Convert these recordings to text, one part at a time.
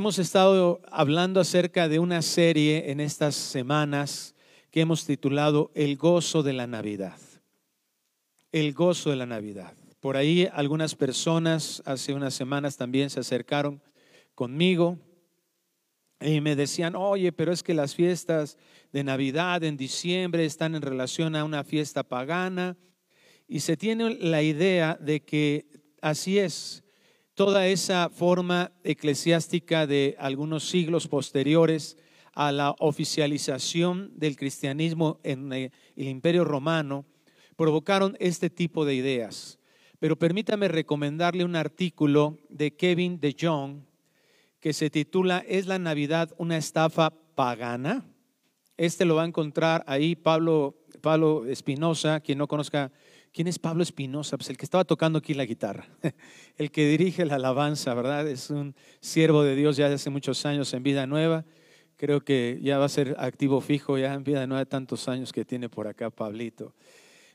Hemos estado hablando acerca de una serie en estas semanas que hemos titulado El gozo de la Navidad. El gozo de la Navidad. Por ahí algunas personas hace unas semanas también se acercaron conmigo y me decían, oye, pero es que las fiestas de Navidad en diciembre están en relación a una fiesta pagana y se tiene la idea de que así es. Toda esa forma eclesiástica de algunos siglos posteriores a la oficialización del cristianismo en el Imperio Romano provocaron este tipo de ideas. Pero permítame recomendarle un artículo de Kevin de Jong que se titula ¿Es la Navidad una estafa pagana? Este lo va a encontrar ahí Pablo Espinosa, quien no conozca. ¿Quién es Pablo Espinosa? Pues el que estaba tocando aquí la guitarra, el que dirige la alabanza, ¿verdad? Es un siervo de Dios ya de hace muchos años en Vida Nueva. Creo que ya va a ser activo fijo ya en Vida Nueva, tantos años que tiene por acá Pablito.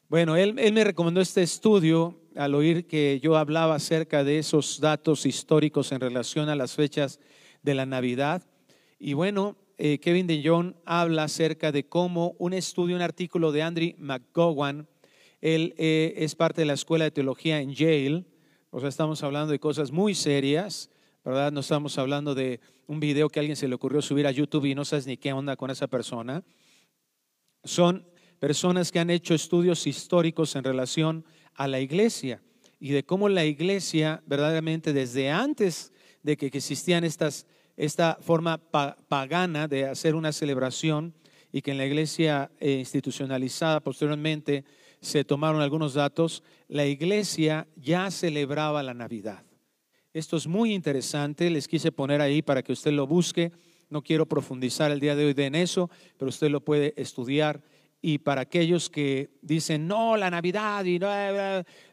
Bueno, él me recomendó este estudio al oír que yo hablaba acerca de esos datos históricos en relación a las fechas de la Navidad. Y bueno, Kevin de Jong habla acerca de cómo un estudio, un artículo de Andrew McGowan. Él es parte de la Escuela de Teología en Yale, o sea, estamos hablando de cosas muy serias, ¿verdad? No estamos hablando de un video que a alguien se le ocurrió subir a YouTube y no sabes ni qué onda con esa persona. Son personas que han hecho estudios históricos en relación a la iglesia y de cómo la iglesia verdaderamente desde antes de que existían esta forma pagana de hacer una celebración y que en la iglesia institucionalizada posteriormente se tomaron algunos datos, la iglesia ya celebraba la Navidad. Esto es muy interesante, les quise poner ahí para que usted lo busque. No quiero profundizar el día de hoy en eso, pero usted lo puede estudiar. Y para aquellos que dicen, no, la Navidad, y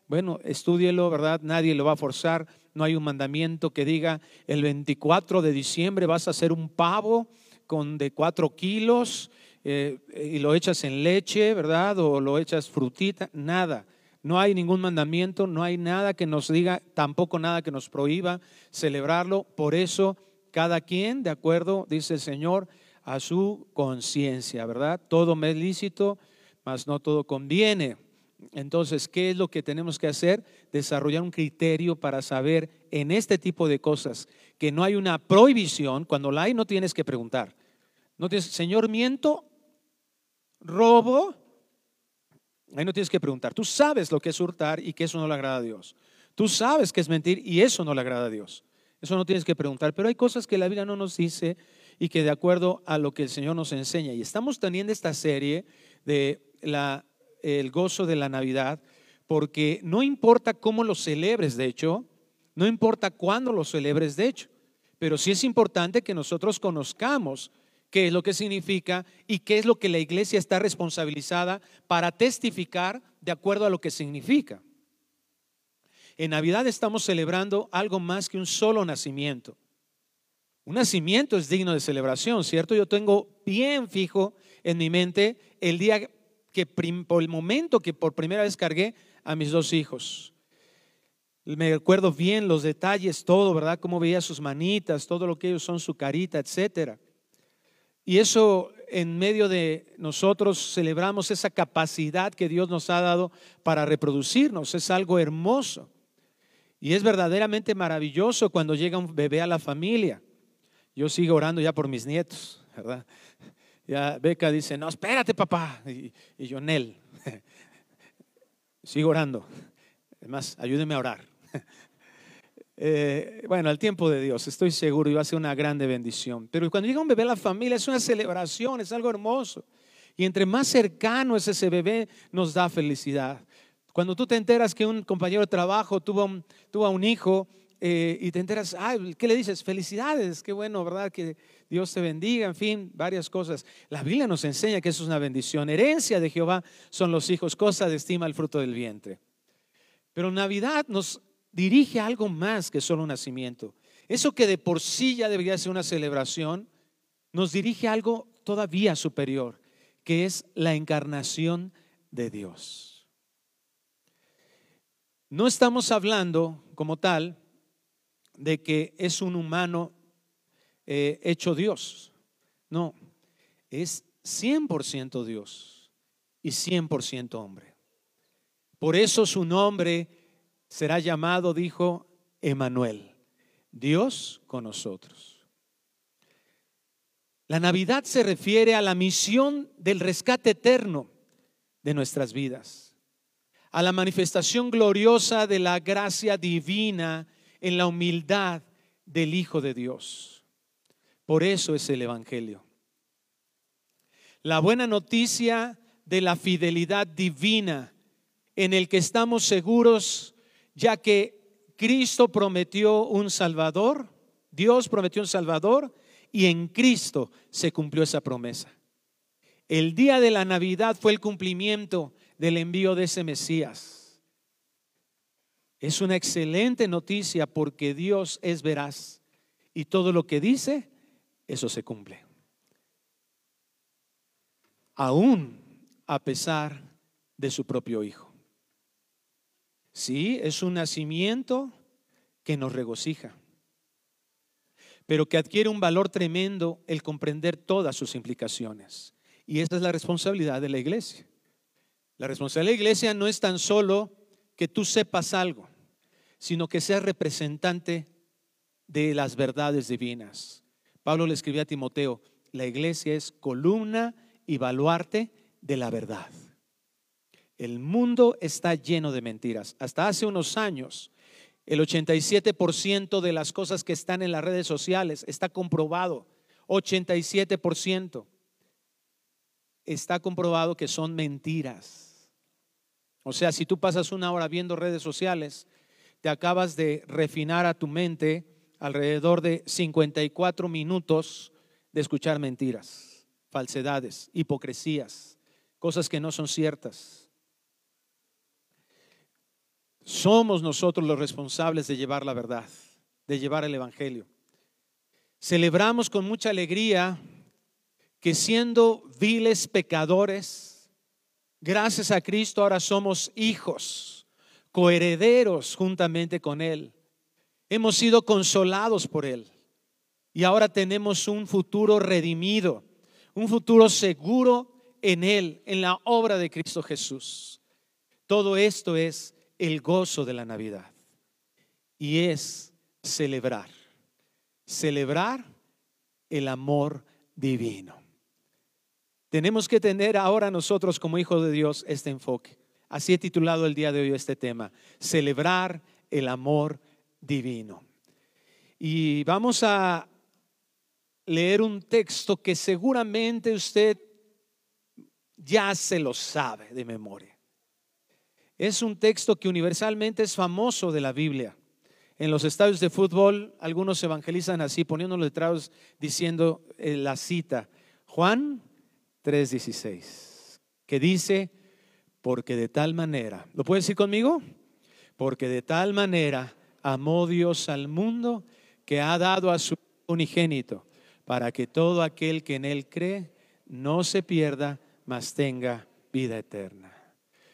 bueno, estúdielo, ¿verdad? Nadie lo va a forzar. No hay un mandamiento que diga, el 24 de diciembre vas a hacer un pavo de 4 kilos. Y lo echas en leche, ¿verdad? O lo echas frutita, nada. No hay ningún mandamiento, no hay nada que nos diga, tampoco nada que nos prohíba celebrarlo. Por eso, cada quien, de acuerdo, dice el Señor, a su conciencia, ¿verdad? Todo me es lícito, mas no todo conviene. Entonces, ¿qué es lo que tenemos que hacer? Desarrollar un criterio para saber en este tipo de cosas que no hay una prohibición. Cuando la hay, no tienes que preguntar. No tienes, Señor, miento. Robo, ahí no tienes que preguntar. Tú sabes lo que es hurtar y que eso no le agrada a Dios. Tú sabes que es mentir y eso no le agrada a Dios. Eso no tienes que preguntar. Pero hay cosas que la Biblia no nos dice y que de acuerdo a lo que el Señor nos enseña. Y estamos teniendo esta serie de el gozo de la Navidad porque no importa cómo lo celebres, de hecho, no importa cuándo lo celebres, de hecho. Pero sí es importante que nosotros conozcamos qué es lo que significa y qué es lo que la iglesia está responsabilizada para testificar de acuerdo a lo que significa. En Navidad estamos celebrando algo más que un solo nacimiento. Un nacimiento es digno de celebración, ¿cierto? Yo tengo bien fijo en mi mente el día que, por el momento que por primera vez cargué a mis 2 hijos. Me recuerdo bien los detalles, todo, ¿verdad? Cómo veía sus manitas, todo lo que ellos son, su carita, etcétera. Y eso en medio de nosotros celebramos esa capacidad que Dios nos ha dado para reproducirnos. Es algo hermoso. Y es verdaderamente maravilloso cuando llega un bebé a la familia. Yo sigo orando ya por mis nietos, ¿verdad? Ya Beca dice, no, espérate papá. Y yo, Nel, sigo orando. Además, ayúdeme a orar. Bueno, al tiempo de Dios, estoy seguro, iba a ser una grande bendición. Pero cuando llega un bebé a la familia es una celebración, es algo hermoso. Y entre más cercano es ese bebé, nos da felicidad. Cuando tú te enteras que un compañero de trabajo tuvo a un hijo y te enteras, ay, ¿qué le dices? Felicidades, qué bueno, ¿verdad? Que Dios te bendiga, en fin, varias cosas. La Biblia nos enseña que eso es una bendición. Herencia de Jehová son los hijos, cosa de estima el fruto del vientre. Pero Navidad nos dirige a algo más que solo un nacimiento. Eso que de por sí ya debería ser una celebración, nos dirige a algo todavía superior, que es la encarnación de Dios. No estamos hablando como tal de que es un humano hecho Dios. No, es 100% Dios y 100% hombre. Por eso su nombre será llamado, dijo, Emmanuel, Dios con nosotros. La Navidad se refiere a la misión del rescate eterno de nuestras vidas, a la manifestación gloriosa de la gracia divina en la humildad del Hijo de Dios. Por eso es el Evangelio. La buena noticia de la fidelidad divina en el que estamos seguros, ya que Cristo prometió un Salvador, Dios prometió un Salvador y en Cristo se cumplió esa promesa. El día de la Navidad fue el cumplimiento del envío de ese Mesías. Es una excelente noticia porque Dios es veraz y todo lo que dice, eso se cumple. Aún a pesar de su propio Hijo. Sí, es un nacimiento que nos regocija, pero que adquiere un valor tremendo el comprender todas sus implicaciones. Y esa es la responsabilidad de la iglesia. La responsabilidad de la iglesia no es tan solo que tú sepas algo, sino que seas representante de las verdades divinas. Pablo le escribió a Timoteo, la iglesia es columna y baluarte de la verdad. El mundo está lleno de mentiras. Hasta hace unos años, el 87% de las cosas que están en las redes sociales está comprobado. 87%. Está comprobado que son mentiras. O sea, si tú pasas una hora viendo redes sociales, te acabas de refinar a tu mente alrededor de 54 minutos de escuchar mentiras, falsedades, hipocresías, cosas que no son ciertas. Somos nosotros los responsables de llevar la verdad, de llevar el Evangelio. Celebramos con mucha alegría que siendo viles pecadores, gracias a Cristo ahora somos hijos, coherederos juntamente con Él. Hemos sido consolados por Él y ahora tenemos un futuro redimido, un futuro seguro en Él, en la obra de Cristo Jesús. Todo esto es el gozo de la Navidad y es celebrar, celebrar el amor divino. Tenemos que tener ahora nosotros como hijos de Dios este enfoque. Así he titulado el día de hoy este tema, celebrar el amor divino. Y vamos a leer un texto que seguramente usted ya se lo sabe de memoria. Es un texto que universalmente es famoso de la Biblia. En los estadios de fútbol, algunos evangelizan así, poniendo los letreros diciendo la cita. Juan 3:16, que dice, porque de tal manera, ¿lo puedes decir conmigo? Porque de tal manera amó Dios al mundo que ha dado a su unigénito, para que todo aquel que en él cree no se pierda, mas tenga vida eterna.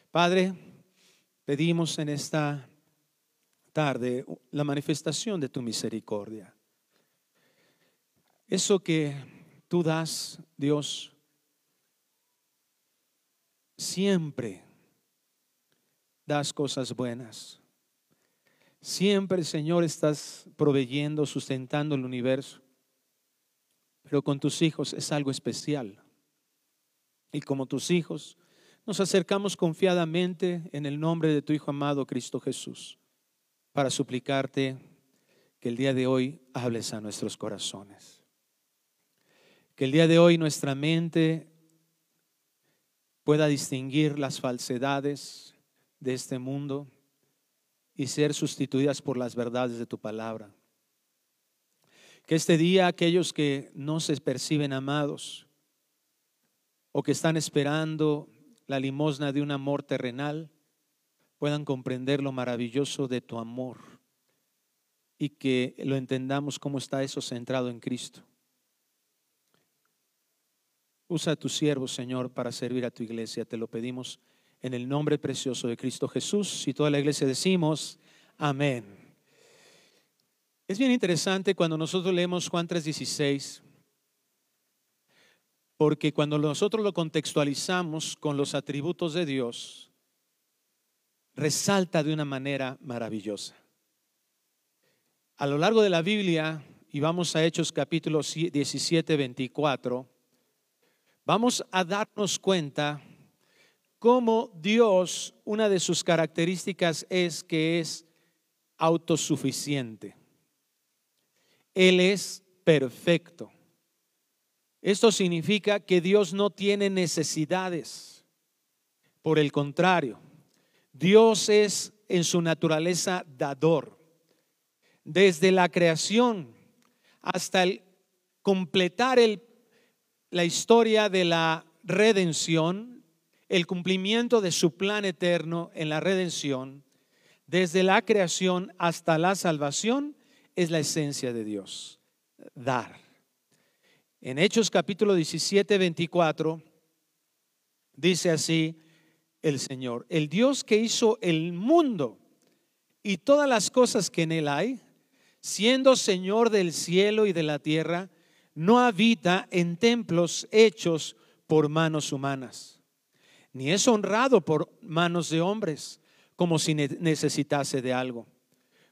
Padre, pedimos en esta tarde la manifestación de tu misericordia. Eso que tú das, Dios, siempre das cosas buenas. Siempre, Señor, estás proveyendo, sustentando el universo. Pero con tus hijos es algo especial. Y como tus hijos, nos acercamos confiadamente en el nombre de tu Hijo amado, Cristo Jesús, para suplicarte que el día de hoy hables a nuestros corazones. Que el día de hoy nuestra mente pueda distinguir las falsedades de este mundo y ser sustituidas por las verdades de tu palabra. Que este día aquellos que no se perciben amados o que están esperando la limosna de un amor terrenal puedan comprender lo maravilloso de tu amor y que lo entendamos cómo está eso centrado en Cristo. Usa a tu siervo, Señor, para servir a tu iglesia. Te lo pedimos en el nombre precioso de Cristo Jesús. Y toda la iglesia decimos, amén. Es bien interesante cuando nosotros leemos Juan 3:16, porque cuando nosotros lo contextualizamos con los atributos de Dios, resalta de una manera maravillosa. A lo largo de la Biblia, y vamos a Hechos capítulo 17:24, vamos a darnos cuenta cómo Dios, una de sus características es que es autosuficiente. Él es perfecto. Esto significa que Dios no tiene necesidades. Por el contrario, Dios es en su naturaleza dador. Desde la creación hasta el completar la historia de la redención, el cumplimiento de su plan eterno en la redención, desde la creación hasta la salvación, es la esencia de Dios, dar. En Hechos capítulo 17:24 dice así el Señor: el Dios que hizo el mundo y todas las cosas que en él hay, siendo Señor del cielo y de la tierra, no habita en templos hechos por manos humanas, ni es honrado por manos de hombres, como si necesitase de algo.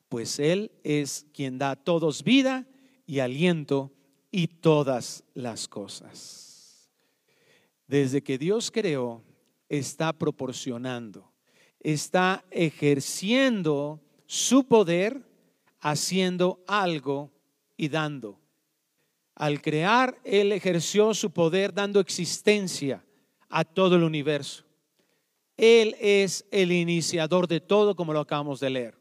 Pues Él es quien da a todos vida y aliento y todas las cosas. Desde que Dios creó, está proporcionando, está ejerciendo su poder, haciendo algo y dando. Al crear, Él ejerció su poder dando existencia a todo el universo. Él es el iniciador de todo, como lo acabamos de leer.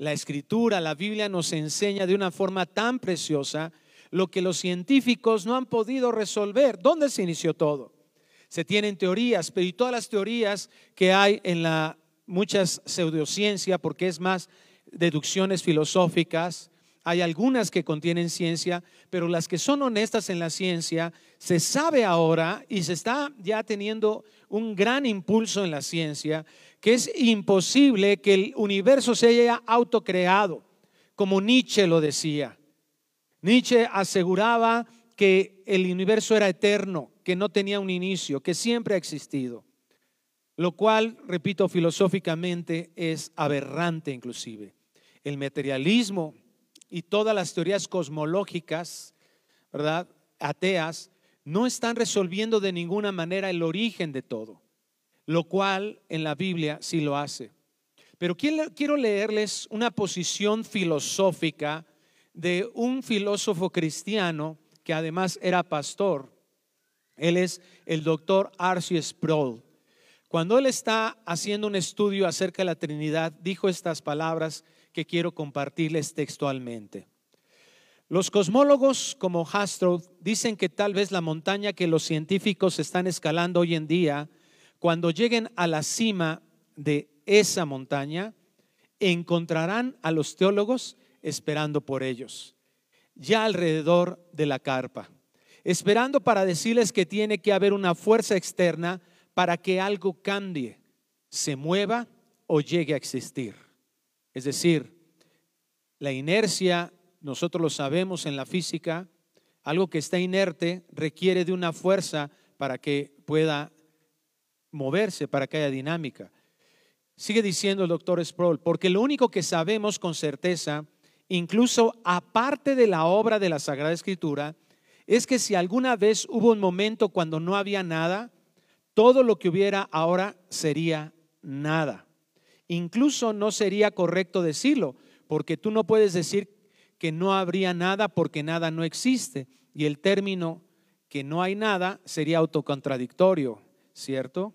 La Escritura, la Biblia nos enseña de una forma tan preciosa lo que los científicos no han podido resolver. ¿Dónde se inició todo? Se tienen teorías, pero y todas las teorías que hay en muchas pseudociencias, porque es más deducciones filosóficas. Hay algunas que contienen ciencia, pero las que son honestas en la ciencia se sabe ahora y se está ya teniendo un gran impulso en la ciencia, que es imposible que el universo se haya autocreado, como Nietzsche lo decía. Nietzsche aseguraba que el universo era eterno, que no tenía un inicio, que siempre ha existido, lo cual, repito, filosóficamente es aberrante inclusive. El materialismo y todas las teorías cosmológicas, ¿verdad?, ateas, no están resolviendo de ninguna manera el origen de todo, lo cual en la Biblia sí lo hace. Pero quiero leerles una posición filosófica de un filósofo cristiano que además era pastor. Él es el doctor R. C. Sproul. Cuando él está haciendo un estudio acerca de la Trinidad, dijo estas palabras que quiero compartirles textualmente. Los cosmólogos como Hastrow dicen que tal vez la montaña que los científicos están escalando hoy en día, cuando lleguen a la cima de esa montaña, encontrarán a los teólogos esperando por ellos, ya alrededor de la carpa, esperando para decirles que tiene que haber una fuerza externa para que algo cambie, se mueva o llegue a existir. Es decir, la inercia, nosotros lo sabemos en la física, algo que está inerte requiere de una fuerza para que pueda moverse, para que haya dinámica. Sigue diciendo el doctor Sproul: porque lo único que sabemos con certeza, incluso aparte de la obra de la Sagrada Escritura, es que si alguna vez hubo un momento cuando no había nada, todo lo que hubiera ahora sería nada. Incluso no sería correcto decirlo, porque tú no puedes decir que no habría nada, porque nada no existe, y el término que no hay nada sería autocontradictorio, ¿cierto?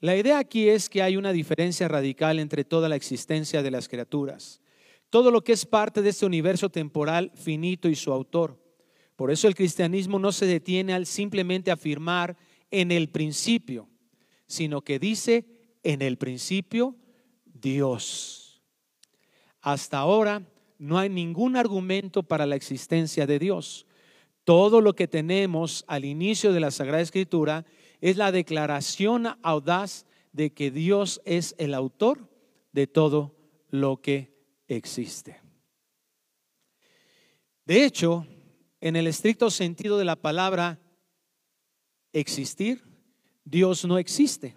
La idea aquí es que hay una diferencia radical entre toda la existencia de las criaturas, todo lo que es parte de este universo temporal finito y su autor. Por eso el cristianismo no se detiene al simplemente afirmar en el principio, sino que dice: en el principio, Dios. Hasta ahora no hay ningún argumento para la existencia de Dios. Todo lo que tenemos al inicio de la Sagrada Escritura es la declaración audaz de que Dios es el autor de todo lo que existe. De hecho, en el estricto sentido de la palabra existir, Dios no existe.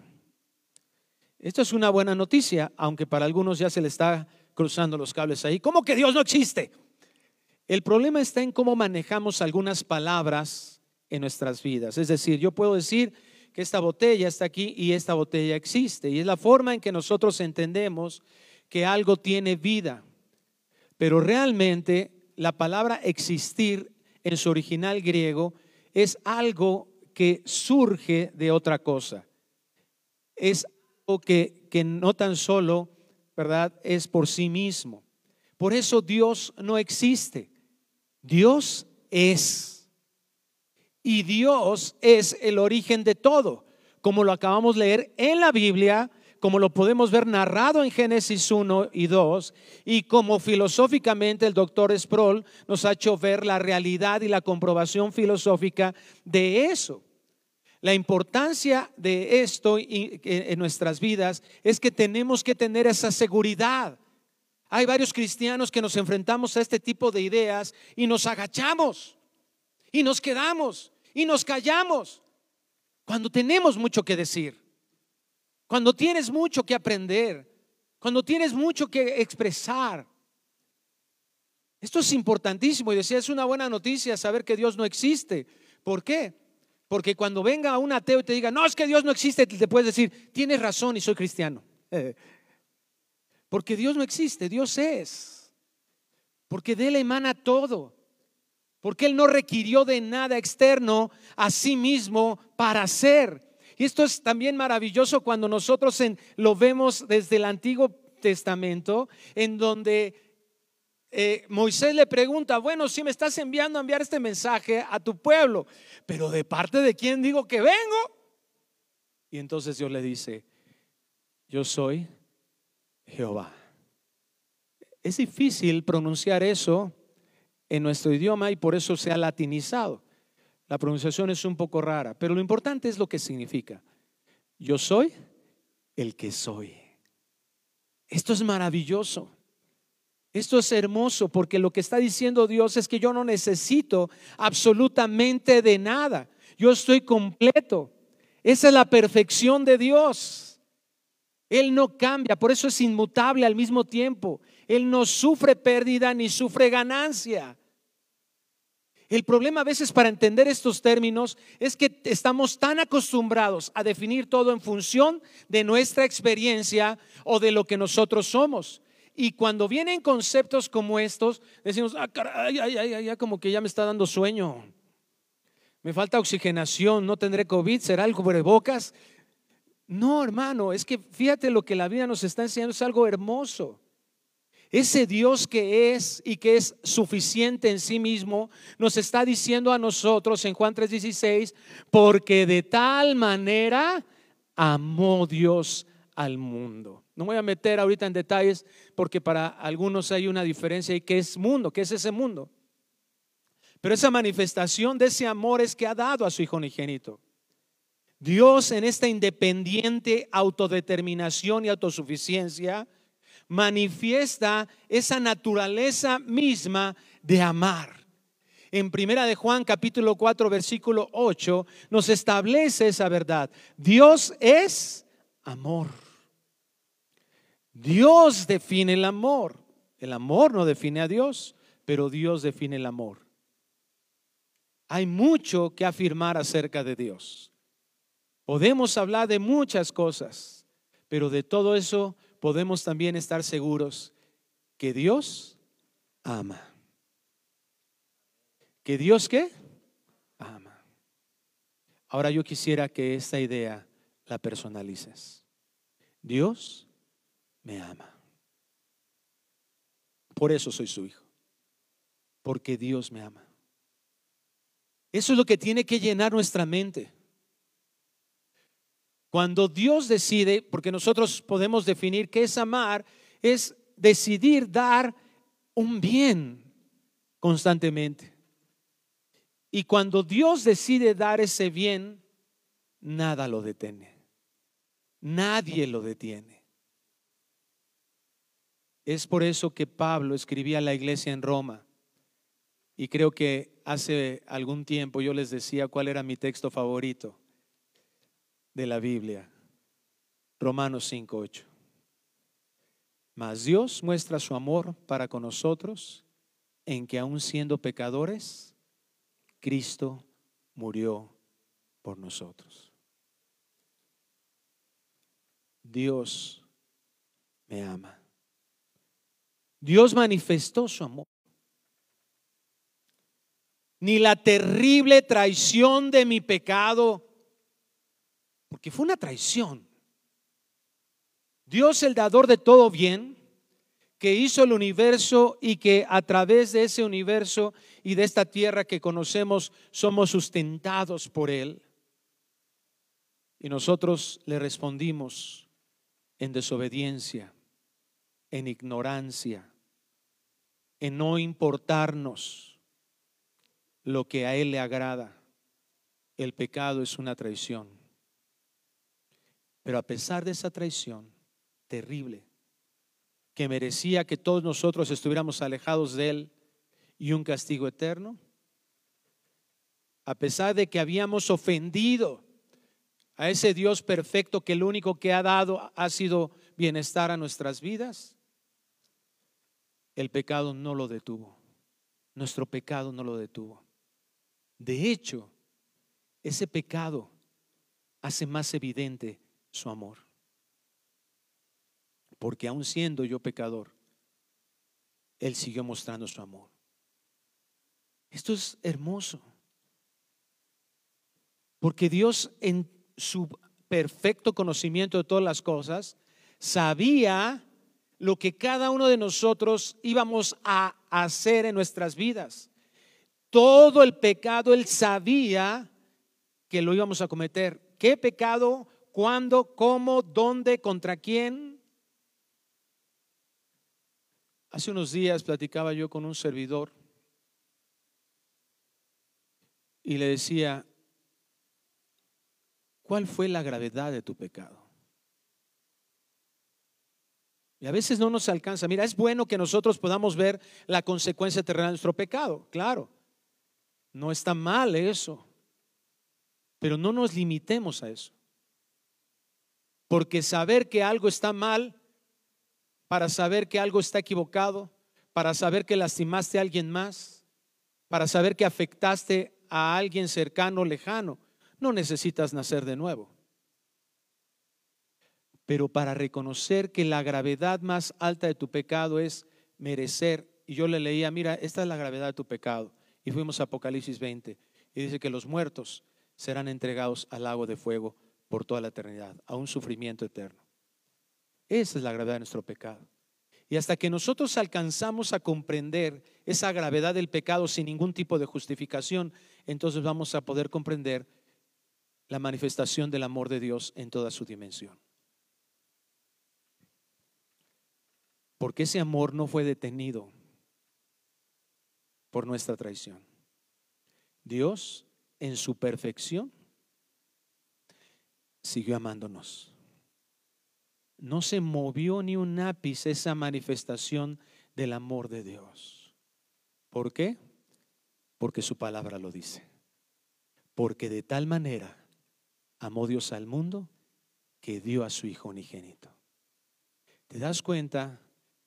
Esto es una buena noticia, aunque para algunos ya se le está cruzando los cables ahí. ¿Cómo que Dios no existe? El problema está en cómo manejamos algunas palabras en nuestras vidas. Es decir, yo puedo decir que esta botella está aquí y esta botella existe. Y es la forma en que nosotros entendemos que algo tiene vida. Pero realmente la palabra existir en su original griego es algo que surge de otra cosa. Es algo que no tan solo, ¿verdad?, es por sí mismo. Por eso Dios no existe. Dios es. Y Dios es el origen de todo, como lo acabamos de leer en la Biblia, como lo podemos ver narrado en Génesis 1 y 2, y como filosóficamente el doctor Sproul nos ha hecho ver la realidad y la comprobación filosófica de eso. La importancia de esto en nuestras vidas es que tenemos que tener esa seguridad. Hay varios cristianos que nos enfrentamos a este tipo de ideas y nos agachamos, y nos quedamos, y nos callamos, cuando tenemos mucho que decir. Cuando tienes mucho que aprender, cuando tienes mucho que expresar. Esto es importantísimo y decía, es una buena noticia saber que Dios no existe. ¿Por qué? Porque cuando venga un ateo y te diga, no, es que Dios no existe, te puedes decir, tienes razón y soy cristiano. Porque Dios no existe, Dios es. Porque de Él emana todo. Porque Él no requirió de nada externo a sí mismo para ser. Y esto es también maravilloso cuando nosotros lo vemos desde el Antiguo Testamento, en donde Moisés le pregunta, bueno, si me estás enviando a enviar este mensaje a tu pueblo, pero ¿de parte de quién digo que vengo? Y entonces Dios le dice, yo soy Jehová. Es difícil pronunciar eso en nuestro idioma y por eso se ha latinizado. La pronunciación es un poco rara, pero lo importante es lo que significa. Yo soy el que soy. Esto es maravilloso. Esto es hermoso porque lo que está diciendo Dios es que yo no necesito absolutamente de nada. Yo estoy completo. Esa es la perfección de Dios. Él no cambia, por eso es inmutable al mismo tiempo. Él no sufre pérdida ni sufre ganancia. El problema a veces para entender estos términos es que estamos tan acostumbrados a definir todo en función de nuestra experiencia o de lo que nosotros somos. Y cuando vienen conceptos como estos, decimos, ah, caray, como que ya me está dando sueño. Me falta oxigenación, no tendré COVID, será el cubrebocas. No, hermano, es que fíjate lo que la vida nos está enseñando, es algo hermoso. Ese Dios que es y que es suficiente en sí mismo nos está diciendo a nosotros en Juan 3:16, porque de tal manera amó Dios al mundo. No me voy a meter ahorita en detalles porque para algunos hay una diferencia y qué es mundo, qué es ese mundo. Pero esa manifestación de ese amor es que ha dado a su Hijo unigénito. Dios en esta independiente autodeterminación y autosuficiencia manifiesta esa naturaleza misma de amar. En primera de Juan capítulo 4 versículo 8 nos establece esa verdad. Dios es amor. Dios define el amor. El amor no define a Dios, pero Dios define el amor. Hay mucho que afirmar acerca de Dios. Podemos hablar de muchas cosas, pero de todo eso podemos también estar seguros que Dios ama. ¿Que Dios qué? Ama. Ahora yo quisiera que esta idea la personalices. Dios me ama. Por eso soy su hijo. Porque Dios me ama. Eso es lo que tiene que llenar nuestra mente. Cuando Dios decide, porque nosotros podemos definir que es amar, es decidir dar un bien constantemente. Y cuando Dios decide dar ese bien, nada lo detiene. Nadie lo detiene. Es por eso que Pablo escribía a la iglesia en Roma. Y creo que hace algún tiempo yo les decía cuál era mi texto favorito de la Biblia. Romanos 5:8. Mas Dios muestra su amor para con nosotros en que aun siendo pecadores, Cristo murió por nosotros. Dios me ama. Dios manifestó su amor. Ni la terrible traición de mi pecado, porque fue una traición. Dios, el dador de todo bien, que hizo el universo y que a través de ese universo y de esta tierra que conocemos somos sustentados por Él. Y nosotros le respondimos en desobediencia, en ignorancia, en no importarnos lo que a Él le agrada. El pecado es una traición. Pero a pesar de esa traición terrible, que merecía que todos nosotros estuviéramos alejados de Él y un castigo eterno, a pesar de que habíamos ofendido a ese Dios perfecto que el único que ha dado ha sido bienestar a nuestras vidas, el pecado no lo detuvo. Nuestro pecado no lo detuvo. De hecho, ese pecado hace más evidente su amor. Porque aun siendo yo pecador, Él siguió mostrando su amor. Esto es hermoso. Porque Dios, en su perfecto conocimiento de todas las cosas, sabía lo que cada uno de nosotros íbamos a hacer en nuestras vidas. Todo el pecado Él sabía que lo íbamos a cometer. ¿Qué pecado? ¿Cuándo? ¿Cómo? ¿Dónde? ¿Contra quién? Hace unos días platicaba yo con un servidor y le decía, ¿cuál fue la gravedad de tu pecado? Y a veces no nos alcanza. Mira, es bueno que nosotros podamos ver la consecuencia terrenal de nuestro pecado, claro. No está mal eso, pero no nos limitemos a eso. Porque saber que algo está mal, para saber que algo está equivocado, para saber que lastimaste a alguien más, para saber que afectaste a alguien cercano o lejano, no necesitas nacer de nuevo. Pero para reconocer que la gravedad más alta de tu pecado es merecer, y yo le leía, mira, esta es la gravedad de tu pecado, y fuimos a Apocalipsis 20, y dice que los muertos serán entregados al lago de fuego por toda la eternidad, a un sufrimiento eterno. Esa es la gravedad de nuestro pecado. Y hasta que nosotros alcanzamos a comprender esa gravedad del pecado sin ningún tipo de justificación, entonces vamos a poder comprender la manifestación del amor de Dios en toda su dimensión. Porque ese amor no fue detenido por nuestra traición. Dios, en su perfección, siguió amándonos. No se movió ni un ápice esa manifestación del amor de Dios. ¿Por qué? Porque su palabra lo dice. Porque de tal manera amó Dios al mundo que dio a su Hijo unigénito. ¿Te das cuenta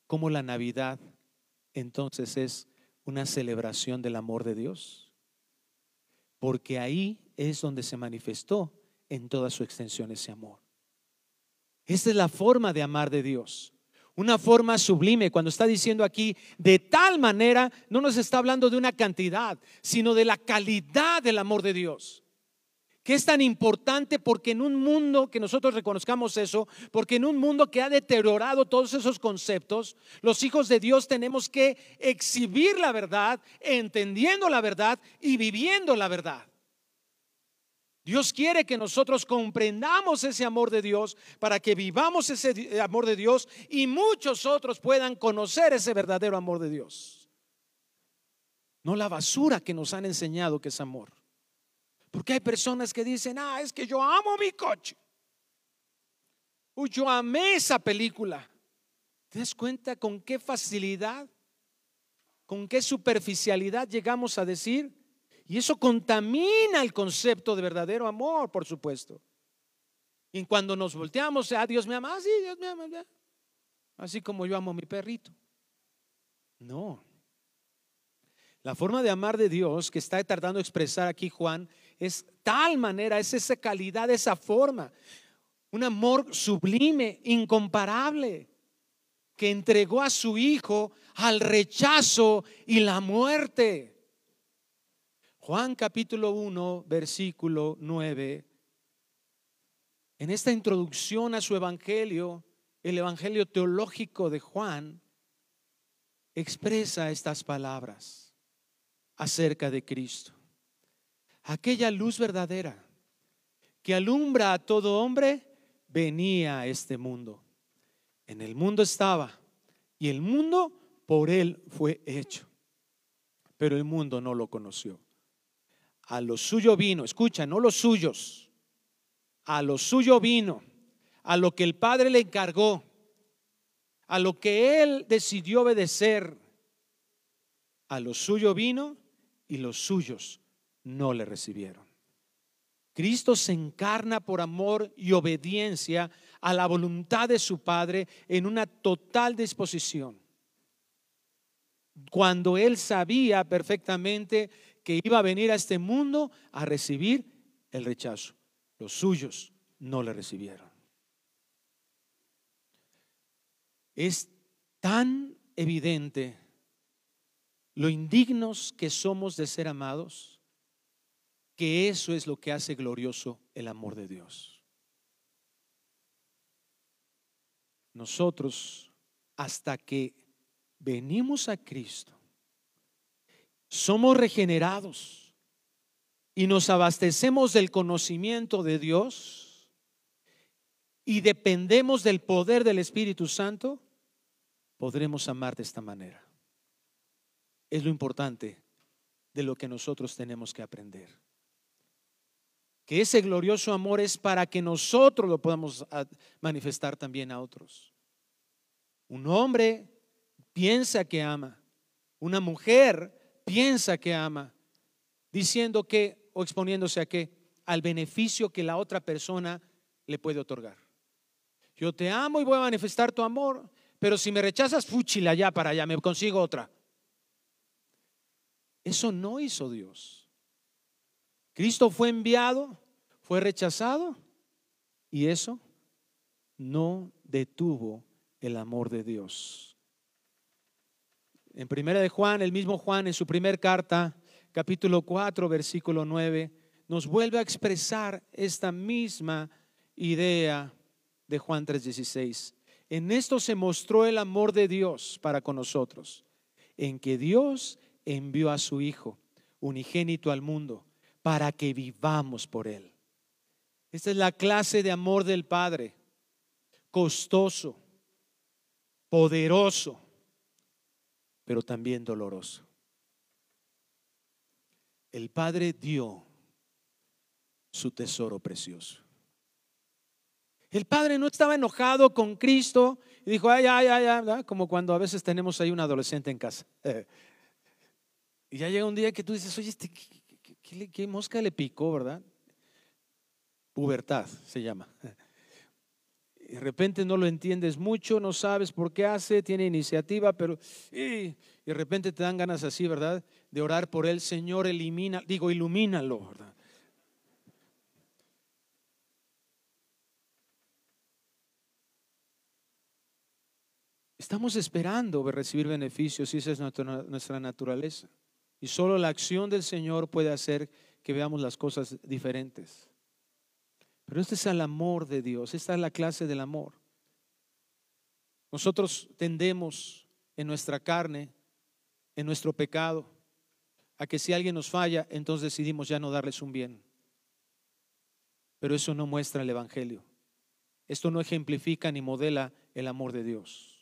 cómo la Navidad entonces es una celebración del amor de Dios? Porque ahí es donde se manifestó en toda su extensión ese amor. Esta es la forma de amar de Dios, una forma sublime. Cuando está diciendo aquí, de tal manera, no nos está hablando de una cantidad, sino de la calidad del amor de Dios. Que es tan importante porque en un mundo que nosotros reconozcamos eso, porque en un mundo que ha deteriorado todos esos conceptos, los hijos de Dios tenemos que exhibir la verdad, entendiendo la verdad y viviendo la verdad. Dios quiere que nosotros comprendamos ese amor de Dios para que vivamos ese amor de Dios y muchos otros puedan conocer ese verdadero amor de Dios. No la basura que nos han enseñado que es amor. Porque hay personas que dicen, es que yo amo mi coche. Uy, yo amé esa película. ¿Te das cuenta con qué facilidad con qué superficialidad llegamos a decir, y eso contamina el concepto de verdadero amor, por supuesto. Y cuando nos volteamos, ah, Dios me ama, ah, sí, Dios me ama, así como yo amo a mi perrito. No. La forma de amar de Dios que está tratando de expresar aquí Juan es tal manera, es esa calidad, esa forma. Un amor sublime, incomparable, que entregó a su hijo al rechazo y la muerte. Juan capítulo 1, versículo 9. En esta introducción a su evangelio, el evangelio teológico de Juan expresa estas palabras acerca de Cristo. Aquella luz verdadera que alumbra a todo hombre venía a este mundo. En el mundo estaba y el mundo por él fue hecho, pero el mundo no lo conoció. A lo suyo vino, escucha, no los suyos, a lo suyo vino, a lo que el Padre le encargó, a lo que él decidió obedecer, a lo suyo vino y los suyos no le recibieron. Cristo se encarna por amor y obediencia a la voluntad de su Padre en una total disposición. Cuando él sabía perfectamente que iba a venir a este mundo a recibir el rechazo, los suyos no le recibieron. Es tan evidente lo indignos que somos de ser amados, que eso es lo que hace glorioso el amor de Dios. Nosotros, hasta que venimos a Cristo, somos regenerados y nos abastecemos del conocimiento de Dios y dependemos del poder del Espíritu Santo, podremos amar de esta manera. Es lo importante de lo que nosotros tenemos que aprender. Que ese glorioso amor es para que nosotros lo podamos manifestar también a otros. Un hombre piensa que ama, una mujer piensa que ama, diciendo que o exponiéndose a qué, al beneficio que la otra persona le puede otorgar. Yo te amo y voy a manifestar tu amor, pero si me rechazas, fúchila ya para allá, me consigo otra. Eso no hizo Dios. Cristo fue enviado, fue rechazado, y eso no detuvo el amor de Dios. En primera de Juan, el mismo Juan en su primera carta, capítulo 4, versículo 9, nos vuelve a expresar esta misma idea de Juan 3:16. En esto se mostró el amor de Dios para con nosotros, en que Dios envió a su Hijo unigénito al mundo, para que vivamos por él. Esta es la clase de amor del Padre, costoso, poderoso, pero también doloroso. El Padre dio su tesoro precioso. El Padre no estaba enojado con Cristo y dijo, ay, ay, ay, ay, como cuando a veces tenemos ahí un adolescente en casa. Y ya llega un día que tú dices, oye, este... ¿Qué mosca le picó, verdad? Pubertad se llama. De repente no lo entiendes mucho, no sabes por qué hace, tiene iniciativa, pero y de repente te dan ganas así, ¿verdad? De orar por él, Señor, ilumínalo, ¿verdad? Estamos esperando recibir beneficios, y esa es nuestra naturaleza. Y solo la acción del Señor puede hacer que veamos las cosas diferentes. Pero este es el amor de Dios, esta es la clase del amor. Nosotros tendemos en nuestra carne, en nuestro pecado, a que si alguien nos falla, entonces decidimos ya no darles un bien. Pero eso no muestra el Evangelio. Esto no ejemplifica ni modela el amor de Dios.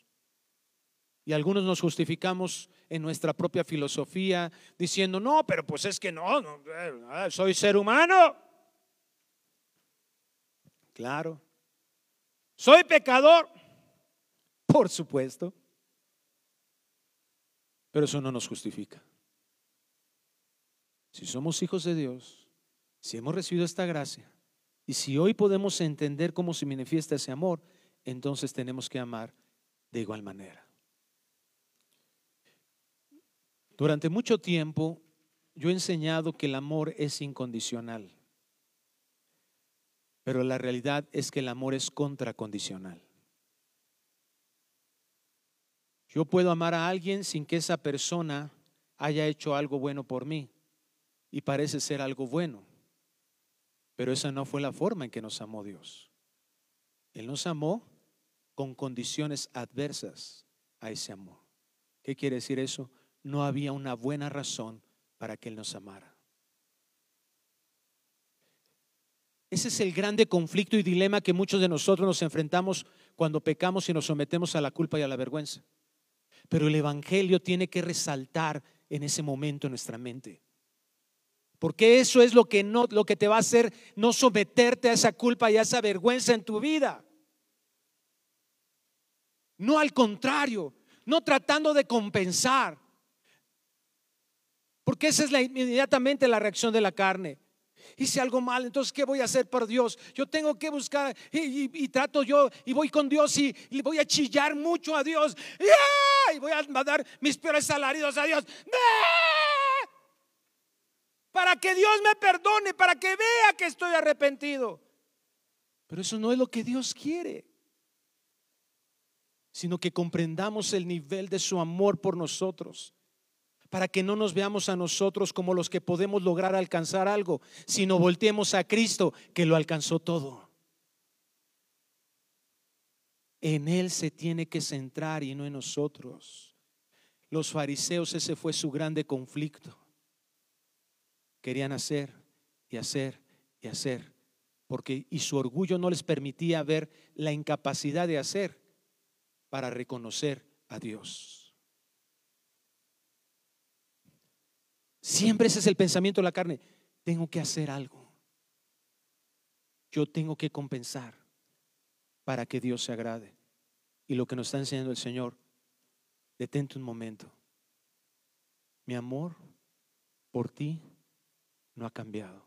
Y algunos nos justificamos en nuestra propia filosofía diciendo, no, pero pues es que no, soy ser humano. Claro. ¿Soy pecador? Por supuesto. Pero eso no nos justifica. Si somos hijos de Dios, si hemos recibido esta gracia, y si hoy podemos entender cómo se manifiesta ese amor, entonces tenemos que amar de igual manera. Durante mucho tiempo yo he enseñado que el amor es incondicional, pero la realidad es que el amor es contracondicional. Yo puedo amar a alguien sin que esa persona haya hecho algo bueno por mí, y parece ser algo bueno, pero esa no fue la forma en que nos amó Dios. Él nos amó con condiciones adversas a ese amor. ¿Qué quiere decir eso? No había una buena razón para que Él nos amara. Ese es el grande conflicto y dilema que muchos de nosotros nos enfrentamos cuando pecamos y nos sometemos a la culpa y a la vergüenza. Pero el Evangelio tiene que resaltar en ese momento nuestra mente, porque eso es lo que te va a hacer no someterte a esa culpa y a esa vergüenza en tu vida. No, al contrario, no tratando de compensar, porque esa es inmediatamente la reacción de la carne. Hice algo mal, entonces ¿qué voy a hacer por Dios? Yo tengo que buscar y trato yo y voy con Dios y voy a chillar mucho a Dios, y voy a dar mis peores alaridos a Dios, para que Dios me perdone, para que vea que estoy arrepentido. Pero eso no es lo que Dios quiere, sino que comprendamos el nivel de su amor por nosotros, para que no nos veamos a nosotros como los que podemos lograr alcanzar algo, sino volteemos a Cristo, que lo alcanzó todo. En Él se tiene que centrar y no en nosotros. Los fariseos, ese fue su grande conflicto. Querían hacer y hacer y hacer, y su orgullo no les permitía ver la incapacidad de hacer para reconocer a Dios. Siempre ese es el pensamiento de la carne. Tengo que hacer algo. Yo tengo que compensar para que Dios se agrade. Y lo que nos está enseñando el Señor: detente un momento. Mi amor por ti no ha cambiado.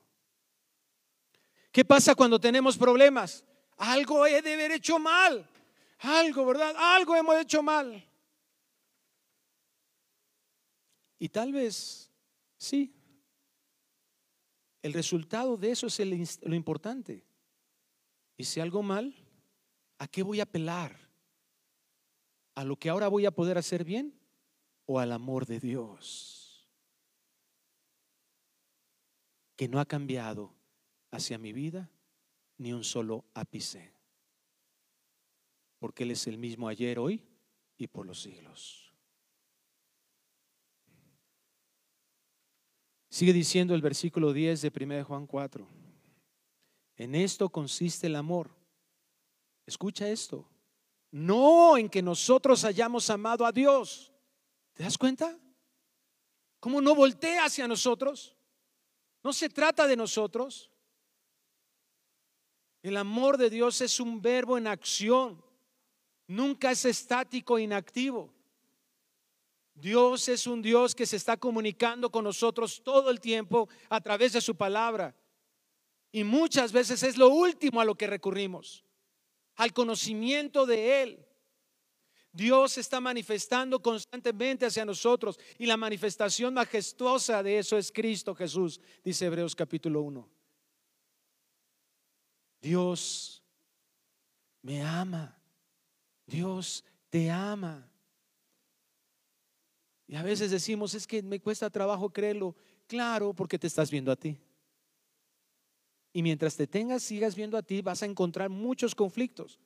¿Qué pasa cuando tenemos problemas? Algo he de haber hecho mal. Algo, ¿verdad? Algo hemos hecho mal. Y tal vez sí, el resultado de eso es lo importante. Hice algo mal, ¿a qué voy a apelar? ¿A lo que ahora voy a poder hacer bien o al amor de Dios, que no ha cambiado hacia mi vida ni un solo ápice? Porque Él es el mismo ayer, hoy y por los siglos. Sigue diciendo el versículo 10 de 1 Juan 4. En esto consiste el amor. Escucha esto: no en que nosotros hayamos amado a Dios. ¿Te das cuenta? ¿Cómo no voltea hacia nosotros? No se trata de nosotros. El amor de Dios es un verbo en acción. Nunca es estático e inactivo. Dios es un Dios que se está comunicando con nosotros todo el tiempo a través de su palabra. Y muchas veces es lo último a lo que recurrimos, al conocimiento de Él. Dios se está manifestando constantemente hacia nosotros, y la manifestación majestuosa de eso es Cristo Jesús, dice Hebreos capítulo 1. Dios me ama, Dios te ama. Y a veces decimos, es que me cuesta trabajo creerlo. Claro, porque te estás viendo a ti. Y mientras te sigas viendo a ti, vas a encontrar muchos conflictos.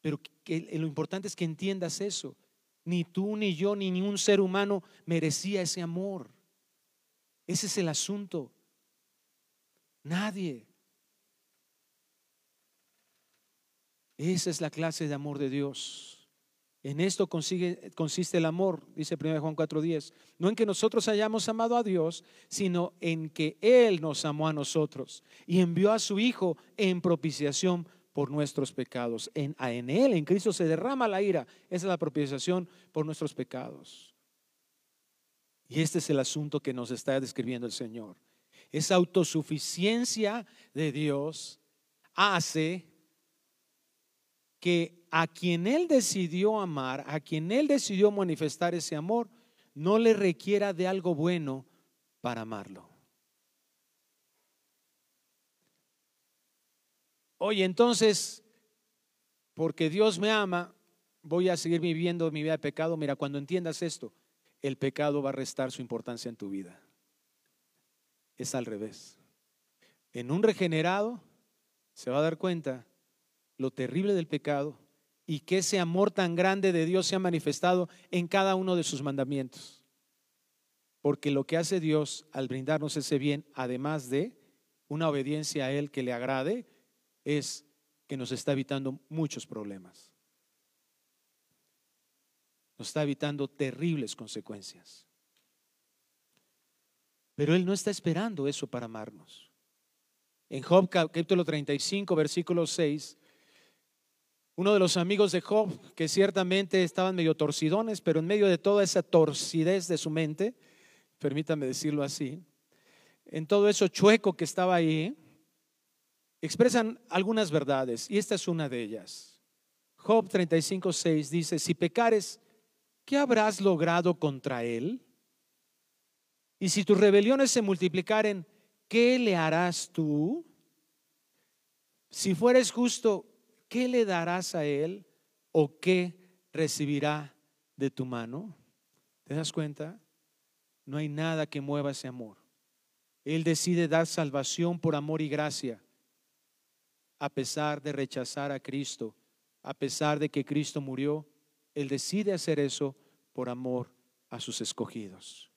Pero lo importante es que entiendas eso. Ni tú, ni yo, ni ningún ser humano merecía ese amor. Ese es el asunto. Nadie. Esa es la clase de amor de Dios. En esto consiste el amor, dice 1 Juan 4:10. No en que nosotros hayamos amado a Dios, sino en que Él nos amó a nosotros y envió a su Hijo en propiciación por nuestros pecados. En Él, en Cristo, se derrama la ira. Esa es la propiciación por nuestros pecados. Y este es el asunto que nos está describiendo el Señor. Esa autosuficiencia de Dios hace que a quien Él decidió amar, a quien Él decidió manifestar ese amor, no le requiera de algo bueno para amarlo. Oye, entonces, porque Dios me ama, voy a seguir viviendo mi vida de pecado. Mira, cuando entiendas esto, el pecado va a restar su importancia en tu vida. Es al revés. En un regenerado se va a dar cuenta lo terrible del pecado y que ese amor tan grande de Dios se ha manifestado en cada uno de sus mandamientos. Porque lo que hace Dios al brindarnos ese bien, además de una obediencia a Él que le agrade, es que nos está evitando muchos problemas. Nos está evitando terribles consecuencias. Pero Él no está esperando eso para amarnos. En Job capítulo 35, versículo 6, uno de los amigos de Job, que ciertamente estaban medio torcidones, pero en medio de toda esa torcidez de su mente, permítame decirlo así, en todo eso chueco que estaba ahí, expresan algunas verdades, y esta es una de ellas. Job 35, 6 dice: si pecares, ¿qué habrás logrado contra él? Y si tus rebeliones se multiplicaren, ¿qué le harás tú? Si fueres justo, ¿qué le darás a él o qué recibirá de tu mano? ¿Te das cuenta? No hay nada que mueva ese amor. Él decide dar salvación por amor y gracia, a pesar de rechazar a Cristo, a pesar de que Cristo murió. Él decide hacer eso por amor a sus escogidos.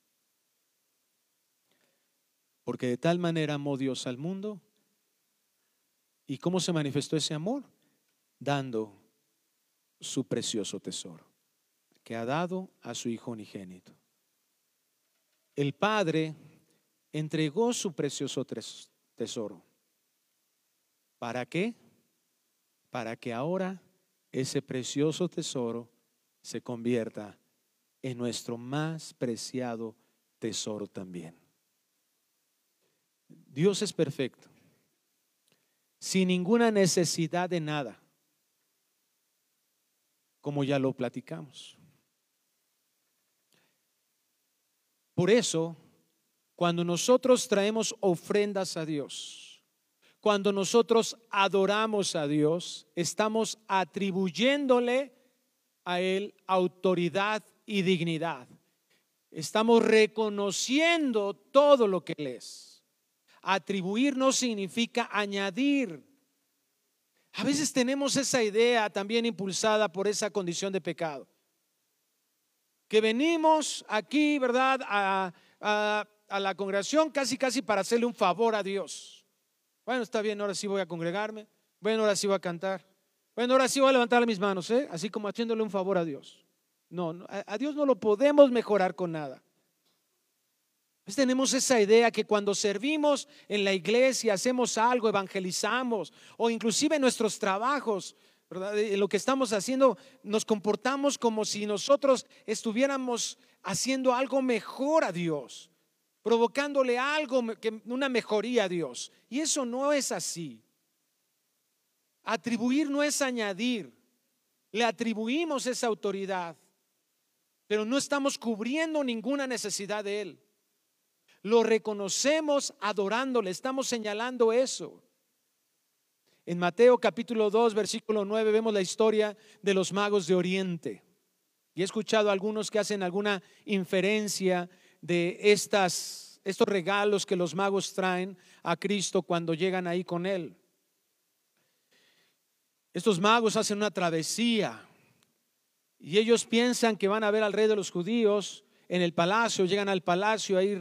Porque de tal manera amó Dios al mundo. ¿Y cómo se manifestó ese amor? Dando su precioso tesoro, que ha dado a su Hijo unigénito. El Padre entregó su precioso tesoro. ¿Para qué? Para que ahora ese precioso tesoro se convierta en nuestro más preciado tesoro también. Dios es perfecto, sin ninguna necesidad de nada, como ya lo platicamos. Por eso, cuando nosotros traemos ofrendas a Dios, cuando nosotros adoramos a Dios, estamos atribuyéndole a Él autoridad y dignidad. Estamos reconociendo todo lo que Él es. Atribuir no significa añadir. A veces tenemos esa idea también impulsada por esa condición de pecado, que venimos aquí, ¿verdad?, a la congregación casi para hacerle un favor a Dios. Bueno, está bien, ahora sí voy a congregarme. Bueno, ahora sí voy a cantar. Bueno, ahora sí voy a levantar mis manos, ¿eh? Así como haciéndole un favor a Dios. No, a Dios no lo podemos mejorar con nada. Pues tenemos esa idea que cuando servimos en la iglesia, hacemos algo, evangelizamos, o inclusive en nuestros trabajos, ¿verdad?, en lo que estamos haciendo, nos comportamos como si nosotros estuviéramos haciendo algo mejor a Dios, provocándole algo, una mejoría a Dios. Y eso no es así. Atribuir no es añadir. Le atribuimos esa autoridad, pero no estamos cubriendo ninguna necesidad de Él. Lo reconocemos adorándole, estamos señalando eso. En Mateo capítulo 2, versículo 9, vemos la historia de los magos de Oriente. Y he escuchado a algunos que hacen alguna inferencia de estos regalos que los magos traen a Cristo cuando llegan ahí con Él. Estos magos hacen una travesía y ellos piensan que van a ver al rey de los judíos en el palacio. Llegan al palacio, ahí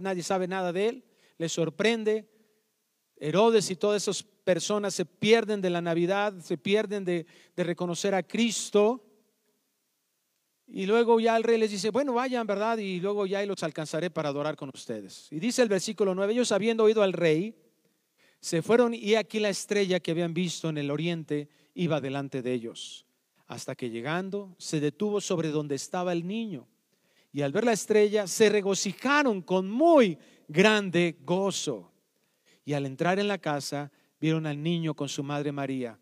nadie sabe nada de Él, les sorprende. Herodes y todas esas personas se pierden de la Navidad, se pierden de reconocer a Cristo. Y luego ya el rey les dice: bueno, vayan, ¿verdad?, y luego ya los alcanzaré para adorar con ustedes. Y dice el versículo 9: ellos, habiendo oído al rey, se fueron, y aquí la estrella que habían visto en el oriente iba delante de ellos, hasta que llegando se detuvo sobre donde estaba el niño. y al ver la estrella se regocijaron con muy grande gozo. Y al entrar en la casa vieron al niño con su madre María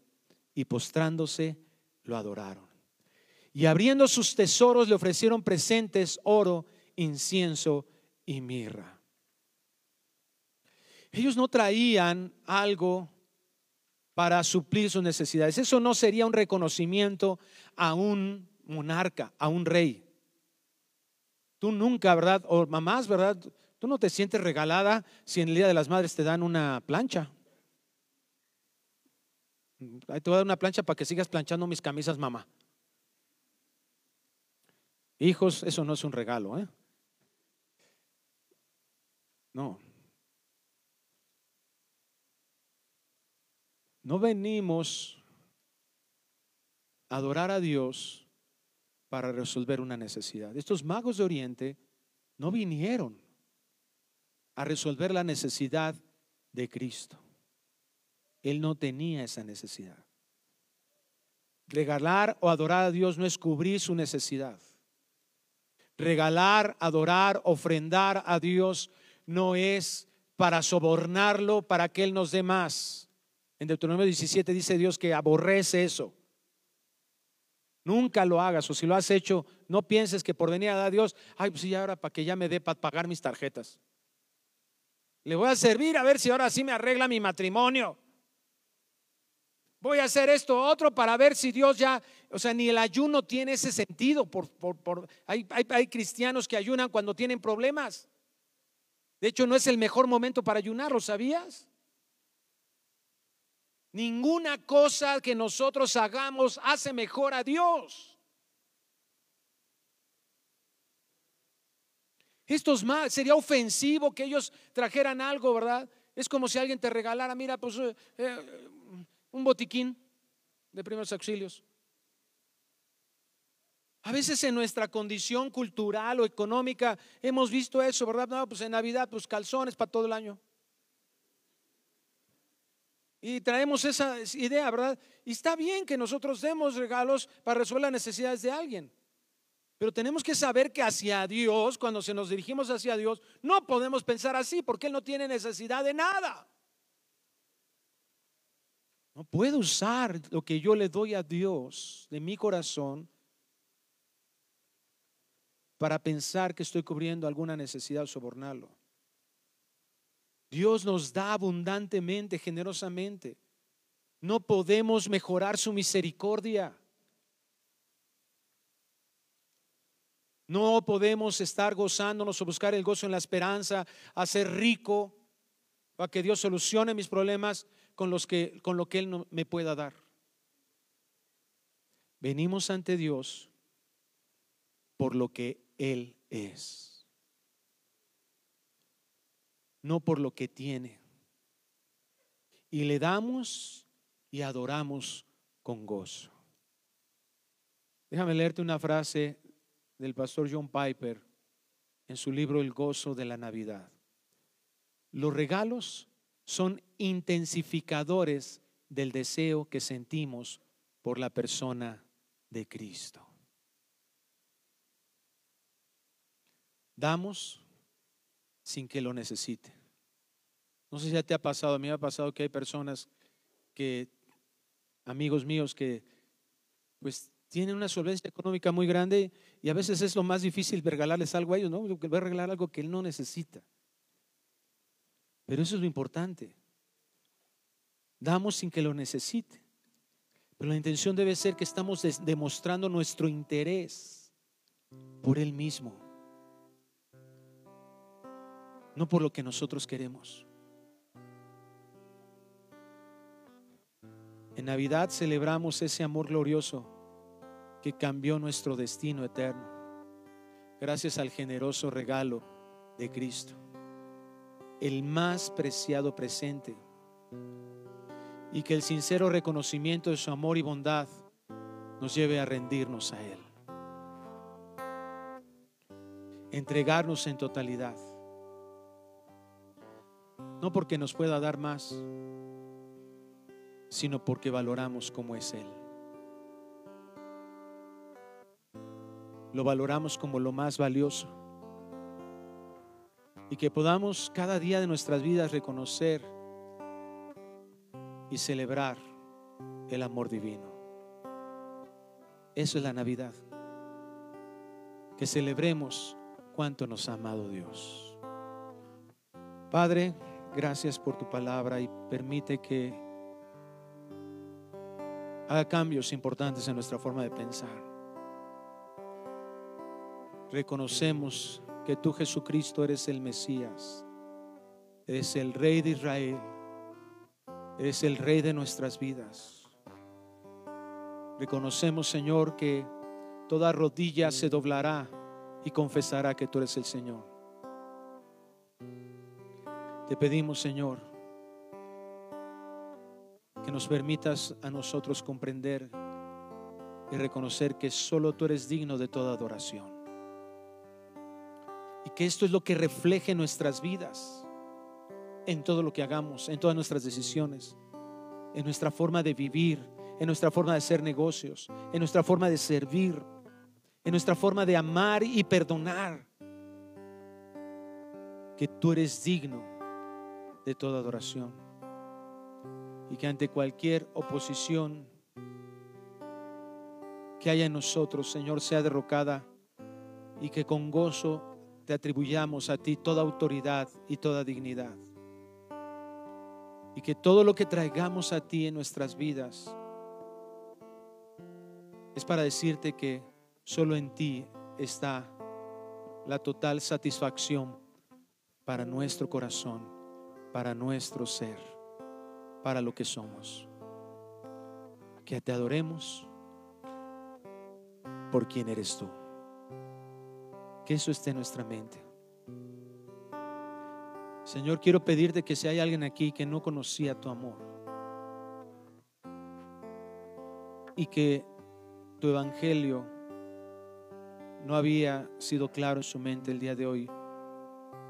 y postrándose lo adoraron. Y abriendo sus tesoros le ofrecieron presentes, oro, incienso y mirra. Ellos no traían algo para suplir sus necesidades. Eso no sería un reconocimiento a un monarca, a un rey. Tú nunca, ¿verdad? O mamás, ¿verdad? Tú no te sientes regalada si en el Día de las Madres te dan una plancha. Ahí te voy a dar una plancha para que sigas planchando mis camisas, mamá. Hijos, eso no es un regalo, ¿eh? No. No venimos a adorar a Dios para resolver una necesidad. Estos magos de Oriente no vinieron a resolver la necesidad de Cristo. Él no tenía esa necesidad. Regalar o adorar a Dios no es cubrir su necesidad. Regalar, adorar, ofrendar a Dios no es para sobornarlo, para que Él nos dé más. En Deuteronomio 17 dice Dios que aborrece eso. Nunca lo hagas, o si lo has hecho, no pienses que por venir a dar a Dios, ay, pues sí, ahora para que ya me dé para pagar mis tarjetas. Le voy a servir a ver si ahora sí me arregla mi matrimonio. Voy a hacer esto otro para ver si Dios ya, o sea, ni el ayuno tiene ese sentido. Hay cristianos que ayunan cuando tienen problemas. De hecho, no es el mejor momento para ayunar, ¿lo sabías? Ninguna cosa que nosotros hagamos hace mejor a Dios. Esto es mal, sería ofensivo que ellos trajeran algo, ¿verdad? Es como si alguien te regalara, mira, pues un botiquín de primeros auxilios. A veces en nuestra condición cultural o económica hemos visto eso, ¿verdad? No, pues en Navidad, pues calzones para todo el año. Y traemos esa idea, ¿verdad? Y está bien que nosotros demos regalos para resolver las necesidades de alguien. Pero tenemos que saber que hacia Dios, cuando se nos dirigimos hacia Dios, no podemos pensar así, porque Él no tiene necesidad de nada. No puedo usar lo que yo le doy a Dios de mi corazón para pensar que estoy cubriendo alguna necesidad o sobornarlo. Dios nos da abundantemente, generosamente. No podemos mejorar su misericordia. No podemos estar gozándonos o buscar el gozo en la esperanza, hacer rico para que Dios solucione mis problemas con lo que Él me pueda dar. Venimos ante Dios por lo que Él es, no por lo que tiene, y le damos y adoramos con gozo. Déjame leerte una frase del pastor John Piper en su libro El gozo de la Navidad. Los regalos son intensificadores del deseo que sentimos por la persona de Cristo. Damos sin que lo necesite. No sé si ya te ha pasado, a mí me ha pasado que hay personas que, amigos míos, que pues tienen una solvencia económica muy grande y a veces es lo más difícil regalarles algo a ellos, ¿no? Voy a regalar algo que él no necesita. Pero eso es lo importante. Damos sin que lo necesite. Pero la intención debe ser que estamos demostrando nuestro interés por él mismo, no por lo que nosotros queremos. En Navidad celebramos ese amor glorioso que cambió nuestro destino eterno, gracias al generoso regalo de Cristo, el más preciado presente. Y que el sincero reconocimiento de su amor y bondad nos lleve a rendirnos a Él, entregarnos en totalidad. No porque nos pueda dar más, sino porque valoramos cómo es Él. lo valoramos como lo más valioso. Y que podamos cada día de nuestras vidas reconocer y celebrar el amor divino. Eso es la Navidad. Que celebremos cuánto nos ha amado Dios. Padre, gracias por tu palabra y permite que haga cambios importantes en nuestra forma de pensar. Reconocemos que tú, Jesucristo, eres el Mesías, eres el Rey de Israel, eres el Rey de nuestras vidas. Reconocemos, Señor, que toda rodilla se doblará y confesará que tú eres el Señor. Te pedimos, Señor, que nos permitas a nosotros comprender y reconocer que solo tú eres digno de toda adoración. Y que esto es lo que refleje nuestras vidas, en todo lo que hagamos, en todas nuestras decisiones, en nuestra forma de vivir, en nuestra forma de hacer negocios, en nuestra forma de servir, en nuestra forma de amar y perdonar. Que tú eres digno de toda adoración. Y que ante cualquier oposición que haya en nosotros, Señor, sea derrocada. Y que con gozo te atribuyamos a ti toda autoridad y toda dignidad. Y que todo lo que traigamos a ti en nuestras vidas es para decirte que solo en ti está la total satisfacción para nuestro corazón, para nuestro ser, para lo que somos. Que te adoremos por quien eres tú. Que eso esté en nuestra mente. Señor, quiero pedirte que si hay alguien aquí que no conocía tu amor y que tu evangelio no había sido claro en su mente, el día de hoy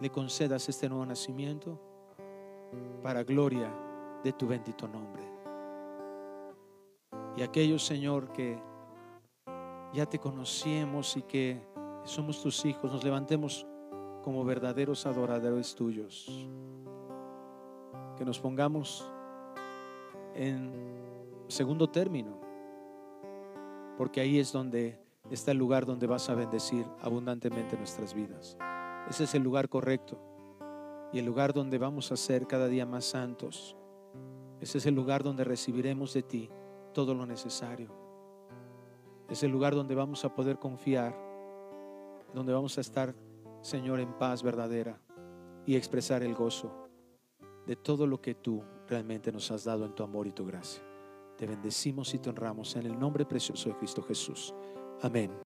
le concedas este nuevo nacimiento para gloria de tu bendito nombre. Y aquellos, Señor, que ya te conocemos y que somos tus hijos, nos levantemos como verdaderos adoradores tuyos. Que nos pongamos en segundo término, porque ahí es donde está el lugar donde vas a bendecir abundantemente nuestras vidas. Ese es el lugar correcto y el lugar donde vamos a ser cada día más santos. Ese es el lugar donde recibiremos de ti todo lo necesario. Es el lugar donde vamos a poder confiar, donde vamos a estar, Señor, en paz verdadera y expresar el gozo de todo lo que tú realmente nos has dado en tu amor y tu gracia. Te bendecimos y te honramos en el nombre precioso de Cristo Jesús. Amén.